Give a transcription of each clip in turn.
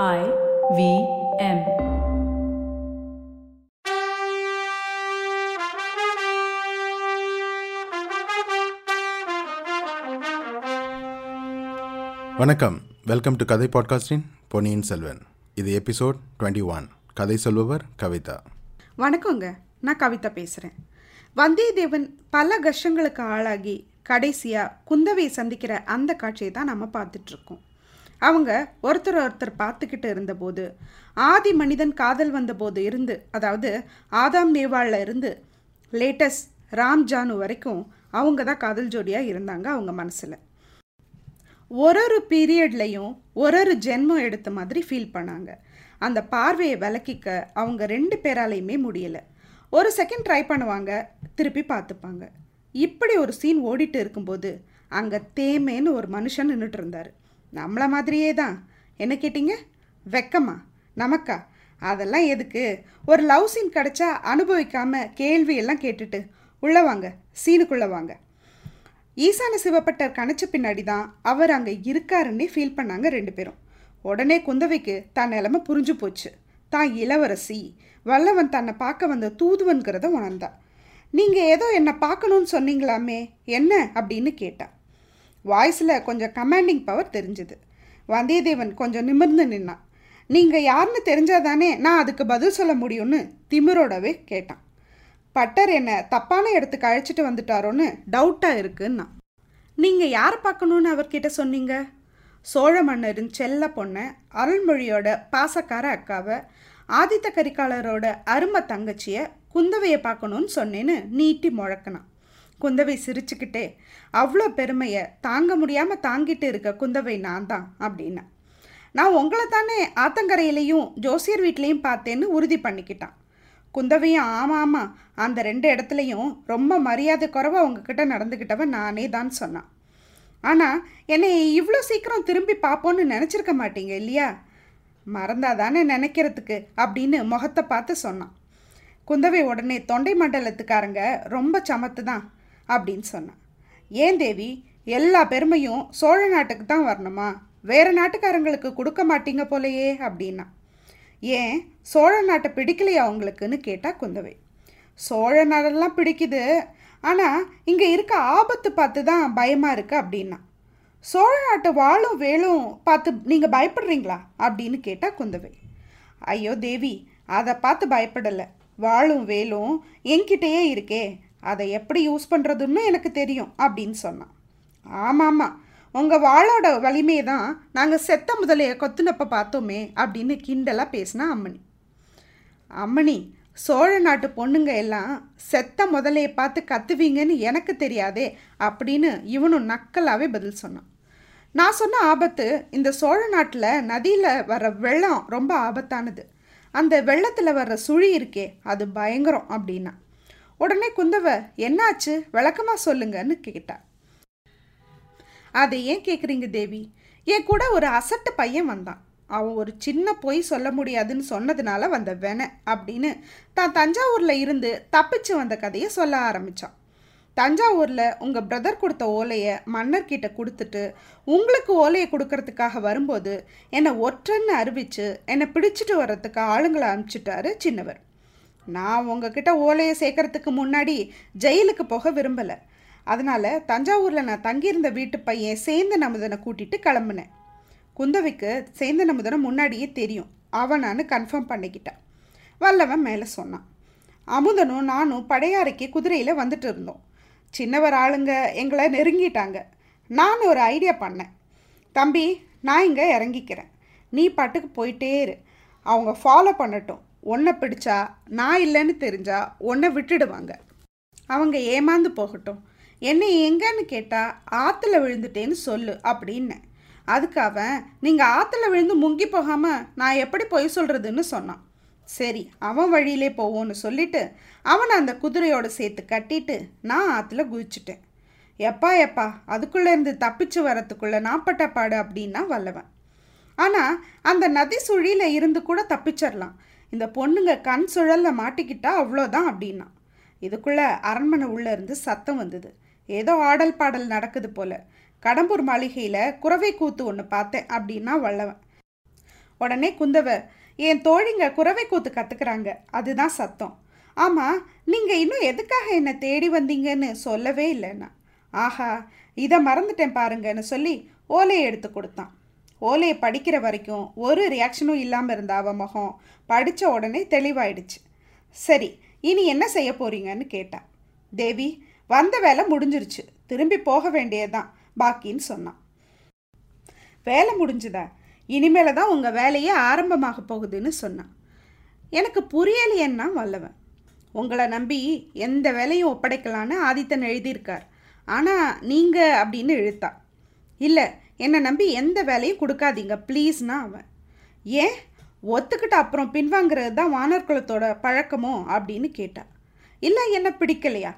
IVM. வணக்கம், welcome to கதை பாட்காஸ்டின் பொன்னியின் செல்வன். இது எபிசோட் 21. கதை சொல்பவர் கவிதா. வணக்கங்க, நான் கவிதா பேசுகிறேன். வந்தியத்தேவன் பல கஷ்டங்களுக்கு ஆளாகி கடைசியாக குந்தவை சந்திக்கிற அந்த காட்சியை தான் நம்ம பார்த்துட்ருக்கோம். அவங்க ஒருத்தர் பார்த்துக்கிட்டு இருந்தபோது ஆதி மனிதன் காதல் வந்தபோது இருந்து, அதாவது ஆதாம் நேவாளில் இருந்து லேட்டஸ்ட் ராம் ஜானு வரைக்கும் அவங்க தான் காதல் ஜோடியாக இருந்தாங்க. அவங்க மனசில் ஒரு பீரியட்லையும் ஒரு ஜென்மம் எடுத்த மாதிரி ஃபீல் பண்ணாங்க. அந்த பார்வையை விளக்கிக்க அவங்க ரெண்டு பேராலையுமே முடியலை. ஒரு செகண்ட் ட்ரை பண்ணுவாங்க, திருப்பி பார்த்துப்பாங்க. இப்படி ஒரு சீன் ஓடிட்டு இருக்கும்போது அங்கே தேமேன்னு ஒரு மனுஷன் நின்றுட்டு இருந்தார். நம்மளை மாதிரியே தான். என்ன கேட்டிங்க? வெக்கமா நமக்கா? அதெல்லாம் எதுக்கு? ஒரு லவ் சீன் கிடச்சா அனுபவிக்காமல் கேள்வியெல்லாம் கேட்டுட்டு உள்ளே வாங்க, சீனுக்குள்ளே வாங்க. ஈசான சிவப்பட்டர் கணச்ச பின்னாடி தான் அவர் அங்கே இருக்காருன்னே ஃபீல் பண்ணாங்க ரெண்டு பேரும். உடனே குந்தவைக்கு தான் நிலமை புரிஞ்சு போச்சு. தான் இளவரசி, வல்லவன் தன்னை பார்க்க வந்த தூதுவன்கிறத உணர்ந்தா. நீங்கள் ஏதோ என்னை பார்க்கணுன்னு சொன்னீங்களாமே, என்ன அப்படின்னு கேட்டா. வாய்ஸில் கொஞ்சம் கமாண்டிங் பவர் தெரிஞ்சுது. வந்தியத்தேவன் கொஞ்சம் நிமிர்ந்து நின்னான். நீங்கள் யாருன்னு தெரிஞ்சாதானே நான் அதுக்கு பதில் சொல்ல முடியும்னு திமிரோடவே கேட்டான். பட்டர் என்னை தப்பான இடத்துக்கு அழைச்சிட்டு வந்துட்டாரோன்னு டவுட்டாக இருக்குன்னா. நீங்கள் யாரை பார்க்கணுன்னு அவர்கிட்ட சொன்னீங்க? சோழ மன்னரின் செல்ல பொண்ணை, அருள்மொழியோட பாசக்கார அக்காவை, ஆதித்த கரிகாலரோட அருமை தங்கச்சியை, குந்தவையை பார்க்கணுன்னு சொன்னேன்னு நீட்டி முழக்கினான். குந்தவை சிரிச்சுக்கிட்டே, அவ்வளோ பெருமையை தாங்க முடியாமல் தாங்கிட்டு இருக்க குந்தவை நான் தான் அப்படின்னா. நான் உங்களை தானே ஆத்தங்கரையிலையும் ஜோசியர் வீட்லேயும் பார்த்தேன்னு உறுதி பண்ணிக்கிட்டான். குந்தவையும் ஆமாம், அந்த ரெண்டு இடத்துலையும் ரொம்ப மரியாதை குறைவாக உங்ககிட்ட நடந்துக்கிட்டவன் நானே தான் சொன்னான். ஆனால் என்னை இவ்வளோ சீக்கிரம் திரும்பி பார்ப்போன்னு நினச்சிருக்க மாட்டீங்க இல்லையா? மறந்தாதானே நினைக்கிறதுக்கு அப்படின்னு முகத்தை பார்த்து சொன்னான். குந்தவை உடனே, தொண்டை மண்டலத்துக்காரங்க ரொம்ப சமத்து தான் அப்படின்னு சொன்னான். ஏன் தேவி, எல்லா பெருமையும் சோழ நாட்டுக்கு தான் வரணுமா? வேறு நாட்டுக்காரங்களுக்கு கொடுக்க மாட்டீங்க போலையே அப்படின்னா. ஏன் சோழ நாட்டை பிடிக்கலையா அவங்களுக்குன்னு கேட்டால் குந்தவை. சோழ நாடெல்லாம் பிடிக்குது, ஆனால் இங்கே இருக்க ஆபத்து பார்த்து தான் பயமாக இருக்குது அப்படின்னா. சோழ நாட்டு வாழும் வேலும் பார்த்து நீங்கள் பயப்படுறீங்களா அப்படின்னு கேட்டால் குந்தவை. ஐயோ தேவி, அதை பார்த்து பயப்படலை. வாழும் வேலும் என்கிட்டயே இருக்கே, அதை எப்படி யூஸ் பண்ணுறதுன்னு எனக்கு தெரியும் அப்படின்னு சொன்னான். ஆமாம், உங்கள் வாளோட வலிமை தான் நாங்கள் செத்த முதலையை கொத்துனப்ப பார்த்தோமே அப்படின்னு கிண்டலாக பேசினா அம்மணி. அம்மணி, சோழ நாட்டு பொண்ணுங்க எல்லாம் செத்த முதலையை பார்த்து கத்துவீங்கன்னு எனக்கு தெரியாதே அப்படின்னு இவனும் நக்கலாகவே பதில் சொன்னான். நான் சொன்ன ஆபத்து, இந்த சோழ நாட்டில் நதியில் வர வெள்ளம் ரொம்ப ஆபத்தானது. அந்த வெள்ளத்தில் வர்ற சுழி இருக்கே, அது பயங்கரம் அப்படின்னா. உடனே குந்தவை, என்னாச்சு விளக்கமாக சொல்லுங்கன்னு கேட்டா. அதை ஏன் கேட்குறீங்க தேவி? என் கூட ஒரு அசட்டு பையன் வந்தான். அவன் ஒரு சின்ன பொய் சொல்ல முடியாதுன்னு சொன்னதுனால வந்த வென அப்படின்னு தான் தஞ்சாவூரில் இருந்து தப்பிச்சு வந்த கதையை சொல்ல ஆரம்பித்தான். தஞ்சாவூரில் உங்கள் பிரதர் கொடுத்த ஓலையை மன்னர்கிட்ட கொடுத்துட்டு உங்களுக்கு ஓலையை கொடுக்கறதுக்காக வரும்போது என்னை ஒற்றன்னு அறிவித்து என்னை பிடிச்சிட்டு வர்றதுக்கு ஆளுங்களை அனுப்பிச்சிட்டாரு சின்னவர். நான் உங்ககிட்ட ஓலையை சேர்க்கறதுக்கு முன்னாடி ஜெயிலுக்கு போக விரும்பலை. அதனால் தஞ்சாவூரில் நான் தங்கியிருந்த வீட்டு பையன் சேந்த நமுதனை கூட்டிகிட்டு கிளம்புனேன். குந்தவைக்கு சேந்த நமுதனை முன்னாடியே தெரியும். அவன் நான் கன்ஃபார்ம் பண்ணிக்கிட்டான். வல்லவன் மேலே சொன்னான். அமுதனும் நானும் படையாறைக்கு குதிரையில் வந்துட்டு இருந்தோம். சின்னவர் ஆளுங்க எங்களை நெருங்கிட்டாங்க. நான் ஒரு ஐடியா பண்ணேன். தம்பி, நான் இங்கே இறங்கிக்கிறேன், நீ பாட்டுக்கு போயிட்டே இரு, அவங்க ஃபாலோ பண்ணட்டும். ஒன்றை பிடிச்சா நான் இல்லைன்னு தெரிஞ்சா ஒன்றை விட்டுடுவாங்க, அவங்க ஏமாந்து போகட்டும். என்னை எங்கன்னு கேட்டால் ஆற்றுல விழுந்துட்டேன்னு சொல்லு அப்படின்னேன். அதுக்கு அவன், நீங்கள் ஆற்றுல விழுந்து முங்கி போகாமல் நான் எப்படி போய் சொல்கிறதுன்னு சொன்னான். சரி, அவன் வழியிலே போவோன்னு சொல்லிவிட்டு அவனை அந்த குதிரையோடு சேர்த்து கட்டிட்டு நான் ஆற்றுல குதிச்சுட்டேன். எப்பா அதுக்குள்ளேருந்து தப்பிச்சு வரத்துக்குள்ளே நாப்பட்ட பாடு அப்படின்னா வல்லவன். ஆனால் அந்த நதி சுழியில் இருந்து கூட தப்பிச்சிடலாம், இந்த பொண்ணுங்க கண் சுழலில் மாட்டிக்கிட்டா அவ்வளோதான் அப்படின்னா. இதுக்குள்ளே அரண்மனை உள்ளேருந்து சத்தம் வந்தது. ஏதோ ஆடல் பாடல் நடக்குது போல். கடம்பூர் மாளிகையில் குறவை கூத்து ஒன்று பார்த்தேன் அப்படின்னா வல்லவன். உடனே குந்தவை, என் தோழிங்க குறவை கூத்து கற்றுக்குறாங்க, அதுதான் சத்தம். ஆமாம், நீங்கள் இன்னும் எதுக்காக என்னை தேடி வந்தீங்கன்னு சொல்லவே இல்லைண்ணா. ஆஹா, இதை மறந்துட்டேன் பாருங்கன்னு சொல்லி ஓலையை எடுத்து கொடுத்தான். ஓலையை படிக்கிற வரைக்கும் ஒரு ரியாக்ஷனும் இல்லாமல் இருந்த அவ முகம் படித்த உடனே தெளிவாயிடுச்சு. சரி, இனி என்ன செய்ய போகிறீங்கன்னு கேட்டான். தேவி, வந்த வேலை முடிஞ்சிருச்சு, திரும்பி போக வேண்டியதுதான் பாக்கின்னு சொன்னான். வேலை முடிஞ்சுதா? இனிமேல் தான் உங்கள் வேலையே ஆரம்பமாக போகுதுன்னு சொன்னான். எனக்கு புரியலையன்னா வல்லவன், உங்களை நம்பி எந்த வேலையும் ஒப்படைக்கலான்னு ஆதித்தன் எழுதியிருக்கார், ஆனால் நீங்கள் அப்படின்னு எழுத்தா. இல்லை, என்னை நம்பி எந்த வேலையும் கொடுக்காதீங்க ப்ளீஸ்னா அவன். ஏன் ஒத்துக்கிட்ட அப்புறம் பின்வாங்கிறது தான் வானர்குலத்தோட பழக்கமோ அப்படின்னு கேட்டா. இல்லை, என்ன பிடிக்கலையா?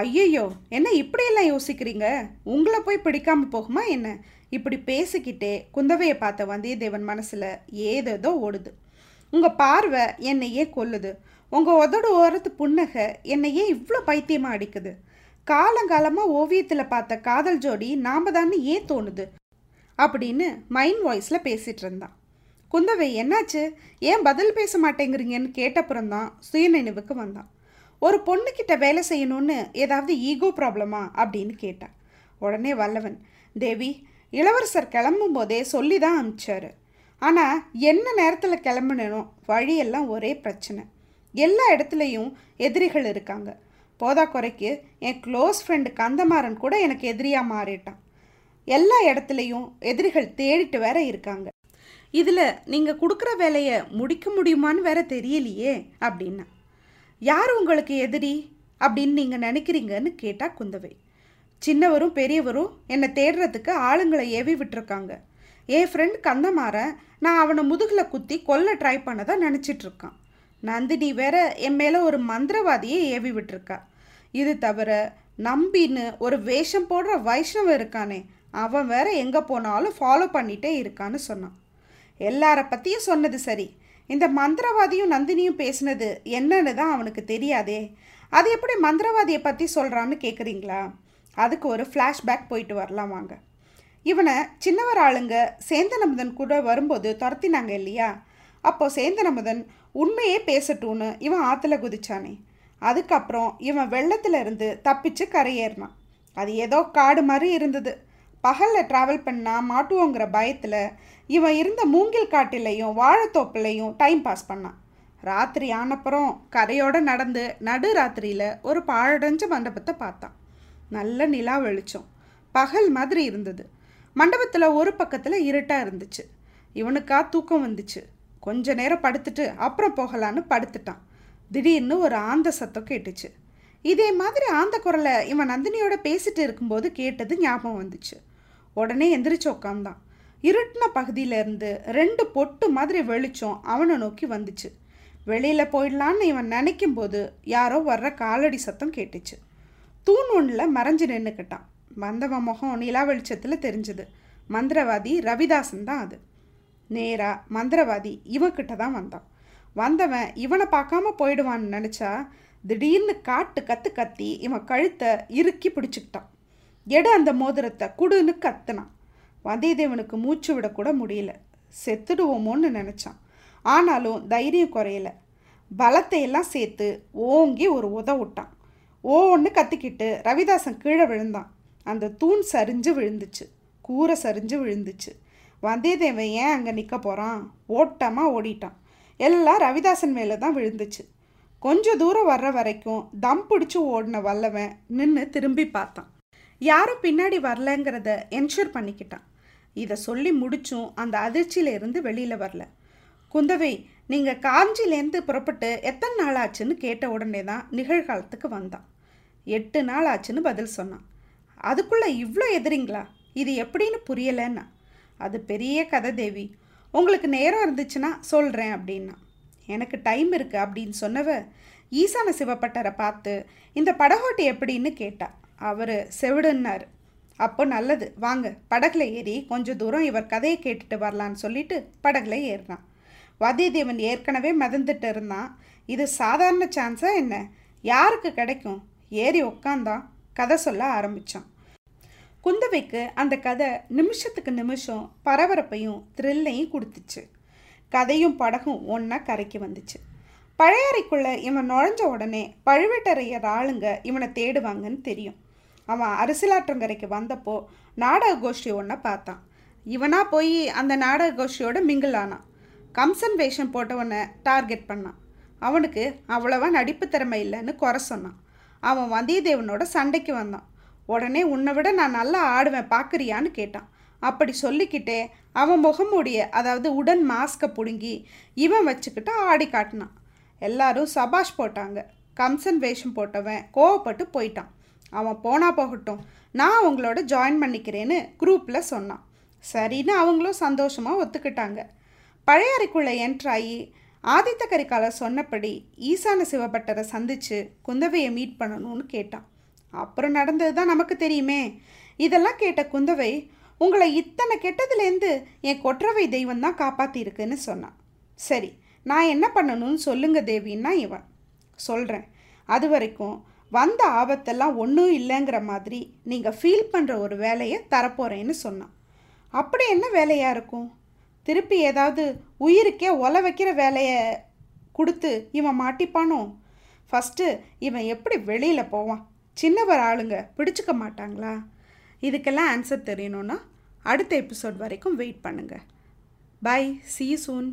ஐயோ, என்ன இப்படியெல்லாம் யோசிக்கிறீங்க? உங்களை போய் பிடிக்காமல் போகுமா என்ன? இப்படி பேசிக்கிட்டே குந்தவையை பார்த்த வந்தியத்தேவன் மனசில் ஏதேதோ ஓடுது. உங்கள் பார்வை என்னையே கொல்லுது, உங்கள் உதடு ஓரத்து புன்னகை என்னையே இவ்வளோ பைத்தியமாக அடிக்குது, காலங்காலமாக ஓவியத்தில் பார்த்த காதல் ஜோடி நாம் தான்னு ஏன் தோணுது அப்படின்னு மைண்ட் வாய்ஸில் பேசிகிட்டு இருந்தான். குந்தவை, என்னாச்சு, ஏன் பதில் பேச மாட்டேங்கிறீங்கன்னு கேட்டப்புறம்தான் சுயநினைவுக்கு வந்தான். ஒரு பொண்ணுக்கிட்ட வேலை செய்யணும்னு ஏதாவது ஈகோ ப்ராப்ளமா அப்படின்னு கேட்டான். உடனே வல்லவன், தேவி, இளவரசர் கிளம்பும் போதே சொல்லி தான் அனுப்பிச்சாரு, ஆனால் என்ன நேரத்தில் கிளம்பணும், வழியெல்லாம் ஒரே பிரச்சனை, எல்லா இடத்துலையும் எதிரிகள் இருக்காங்க, போதா குறைக்கு என் க்ளோஸ் ஃப்ரெண்டு கந்தமாறன் கூட எனக்கு எதிரியாக மாறிட்டான், எல்லா இடத்துலையும் எதிரிகள் தேடிட்டு வேற இருக்காங்க, இதில் நீங்கள் கொடுக்குற வேலையை முடிக்க முடியுமான்னு வேற தெரியலையே அப்படின்னா. யார் உங்களுக்கு எதிரி அப்படின்னு நீங்கள் நினைக்கிறீங்கன்னு கேட்டா குந்தவை. சின்னவரும் பெரியவரும் என்னை தேடுறதுக்கு ஆளுங்களை ஏவி விட்டுருக்காங்க. என் ஃப்ரெண்ட் கந்தமாறன், நான் அவனை முதுகில் குத்தி கொல்ல ட்ரை பண்ணதான் நினச்சிட்ருக்கான். நந்தினி வேற என் மேலே ஒரு மந்திரவாதியை ஏவி விட்டுருக்கா. இது தவிர நம்பின்னு ஒரு வேஷம் போடுற வைஷ்ணவன் இருக்கானே, அவன் வேற எங்கே போனாலும் ஃபாலோ பண்ணிகிட்டே இருக்கான்னு சொன்னான். எல்லாரை பற்றியும் சொன்னது சரி, இந்த மந்திரவாதியும் நந்தினியும் பேசினது என்னன்னு தான் அவனுக்கு தெரியாதே, அது எப்படி மந்திரவாதியை பற்றி சொல்கிறான்னு கேட்குறீங்களா? அதுக்கு ஒரு ஃப்ளாஷ்பேக் போயிட்டு வரலாம் வாங்க. இவனை சின்னவர் ஆளுங்க சேந்தனமுதன் கூட வரும்போது துரத்தினாங்க இல்லையா, அப்போது சேந்தனமுதன் உண்மையே பேசட்டும்னு இவன் ஆற்றுல குதிச்சானே, அதுக்கப்புறம் இவன் வெள்ளத்தில் இருந்து தப்பிச்சு கரையேறினான். அது ஏதோ காடு மாதிரி இருந்தது, பகலில் ட்ராவல் பண்ணால் மாட்டுவோங்கிற பயத்தில் இவன் இருந்த மூங்கில் காட்டிலையும் வாழைத்தோப்புலையும் டைம் பாஸ் பண்ணான். ராத்திரி ஆனப்புறம் கரையோடு நடந்து நடு ராத்திரியில் ஒரு பாழடைஞ்ச மண்டபத்தை பார்த்தான். நல்ல நிலா வெளிச்சம், பகல் மாதிரி இருந்தது, மண்டபத்தில் ஒரு பக்கத்தில் இருட்டாக இருந்துச்சு. இவனுக்கா தூக்கம் வந்துச்சு, கொஞ்ச நேரம் படுத்துட்டு அப்புறம் போகலான்னு படுத்துட்டான். திடீர்னு ஒரு ஆந்த சத்தம் கேட்டுச்சு. இதே மாதிரி ஆந்த குரலை இவன் நந்தினியோட பேசிட்டு இருக்கும்போது கேட்டது ஞாபகம் வந்துச்சு. உடனே எந்திரிச்சு உக்காந்தான். இருட்டின பகுதியிலேருந்து ரெண்டு பொட்டு மாதிரி வெளிச்சம் அவனை நோக்கி வந்துச்சு. வெளியில் போயிடலான்னு இவன் நினைக்கும் போது யாரோ வர்ற காலடி சத்தம் கேட்டுச்சு. தூண் ஒன்றில் மறைஞ்சு நின்றுக்கிட்டான். வந்தவன் முகம் நிலா வெளிச்சத்தில் தெரிஞ்சது. மந்திரவாதி ரவிதாசன் தான் அது. நேராக மந்திரவாதி இவன்கிட்ட தான் வந்தான். வந்தவன் இவனை பார்க்காம போயிடுவான்னு நினச்சா திடீர்னு காட்டு கற்று கத்தி இவன் கழுத்தை இறுக்கி பிடிச்சிக்கிட்டான். எடு அந்த மோதிரத்தை குடுன்னு கத்துனான். வந்தியத்தேவனுக்கு மூச்சு விடக்கூட முடியல, செத்துடுவோமோன்னு நினச்சான். ஆனாலும் தைரியம் குறையலை. பலத்தையெல்லாம் சேர்த்து ஓங்கி ஒரு உத விட்டான். ஓன்னு கத்திக்கிட்டு ரவிதாசன் கீழே விழுந்தான். அந்த தூண் சரிஞ்சு விழுந்துச்சு, கூரை சரிஞ்சு விழுந்துச்சு. வந்தியத்தேவன் ஏன் அங்கே நிற்க போகிறான், ஓட்டமாக ஓடிட்டான். எல்லாம் ரவிதாசன் மேலே தான் விழுந்துச்சு. கொஞ்சம் தூரம் வர்ற வரைக்கும் தம் பிடிச்சி ஓடின வல்லவன் நின்று திரும்பி பார்த்தான். யாரும் பின்னாடி வரலங்கிறத என்ஷூர் பண்ணிக்கிட்டான். இதை சொல்லி முடிச்சும் அந்த அதிர்ச்சியிலேருந்து வெளியில் வரல. குந்தவை, நீங்கள் காஞ்சிலேருந்து புறப்பட்டு எத்தனை நாள் ஆச்சுன்னு கேட்ட உடனே தான் நிகழ்காலத்துக்கு வந்தான். 8 நாள் ஆச்சுன்னு பதில் சொன்னான். அதுக்குள்ளே இவ்வளோ எதிரிங்களா, இது எப்படின்னு புரியலைன்னா. அது பெரிய கதை தேவி, உங்களுக்கு நேரம் இருந்துச்சுன்னா சொல்கிறேன் அப்படின்னா. எனக்கு டைம் இருக்குது அப்படின்னு சொன்னவ ஈசான சிவப்பட்டரை பார்த்து இந்த படகோட்டி எப்படின்னு கேட்டா. அவர் செவிடுன்னார். அப்போ நல்லது, வாங்க படகுல ஏறி கொஞ்சம் தூரம் இவர் கதையை கேட்டுட்டு வரலான்னு சொல்லிட்டு படகுல ஏறினான். வந்தியத்தேவன் ஏற்கனவே மிதந்துட்டு இருந்தான். இது சாதாரண சான்ஸா என்ன, யாருக்கு கிடைக்கும்? ஏறி உக்காந்தான், கதை சொல்ல ஆரம்பித்தான். குந்தவைக்கு அந்த கதை நிமிஷத்துக்கு நிமிஷம் பரபரப்பையும் த்ரில்லையும் கொடுத்துச்சு. கதையும் படகும் ஒன்றா கரைக்கு வந்துச்சு. பழையாறைக்குள்ளே இவன் நுழைஞ்ச உடனே பழுவேட்டரையர் ஆளுங்க இவனை தேடுவாங்கன்னு தெரியும். அவன் அரசியலாற்றங்கரைக்கு வந்தப்போ நாடக கோஷ்டி ஒன்றை பார்த்தான். இவனா போய் அந்த நாடக கோஷ்டியோட மிங்கிள் ஆனான். கம்சன் வேஷம் போட்டவனை டார்கெட் பண்ணான். அவனுக்கு அவ்வளவா நடிப்பு திறமை இல்லைன்னு குறை சொன்னான். அவன் வந்தியத்தேவனோட சண்டைக்கு வந்தான். உடனே உன்னை விட நான் நல்லா ஆடுவேன் பார்க்குறியான்னு கேட்டான். அப்படி சொல்லிக்கிட்டே அவன் முகமூடிய, அதாவது உடன் மாஸ்கை பிடுங்கி இவன் வச்சுக்கிட்டு ஆடி காட்டினான். எல்லாரும் சபாஷ் போட்டாங்க. கம்சன் வேஷம் போட்டவன் கோவப்பட்டு போயிட்டான். அவன் போனா போகட்டும், நான் அவங்களோட ஜாயின் பண்ணிக்கிறேன்னு குரூப்பில் சொன்னான். சரின்னு அவங்களும் சந்தோஷமாக ஒத்துக்கிட்டாங்க. பழையாறைக்குள்ளே என்ட்ராயி ஆதித்த கரிகாலர் சொன்னபடி ஈசான சிவப்பட்டரை சந்தித்து குந்தவையை மீட் பண்ணணும்னு கேட்டான். அப்புறம் நடந்தது தான் நமக்கு தெரியுமே. இதெல்லாம் கேட்ட குந்தவை, உங்களை இத்தனை கெட்டதுலேருந்து என் கொற்றவை தெய்வம் தான் காப்பாற்றிருக்குன்னு சொன்னான். சரி, நான் என்ன பண்ணணும்னு சொல்லுங்கள் தேவின்னா இவன் சொல்கிறேன். அது வரைக்கும் வந்த ஆபத்தெல்லாம் ஒன்றும் இல்லைங்கிற மாதிரி நீங்கள் ஃபீல் பண்ணுற ஒரு வேலையை தரப்போகிறேன்னு சொன்னான். அப்படி என்ன வேலையாக இருக்கும்? திருப்பி ஏதாவது உயிருக்கே ஒலை வைக்கிற வேலையை கொடுத்து இவன் மாட்டிப்பானோ? ஃபஸ்ட்டு இவன் எப்படி வெளியில் போவான்? சின்னவர் ஆளுங்க பிடிச்சிக்க மாட்டாங்களா? இதுக்கெல்லாம் ஆன்சர் தெரியணும்னா அடுத்த எபிசோட் வரைக்கும் வெயிட் பண்ணுங்கள். Bye, see you soon.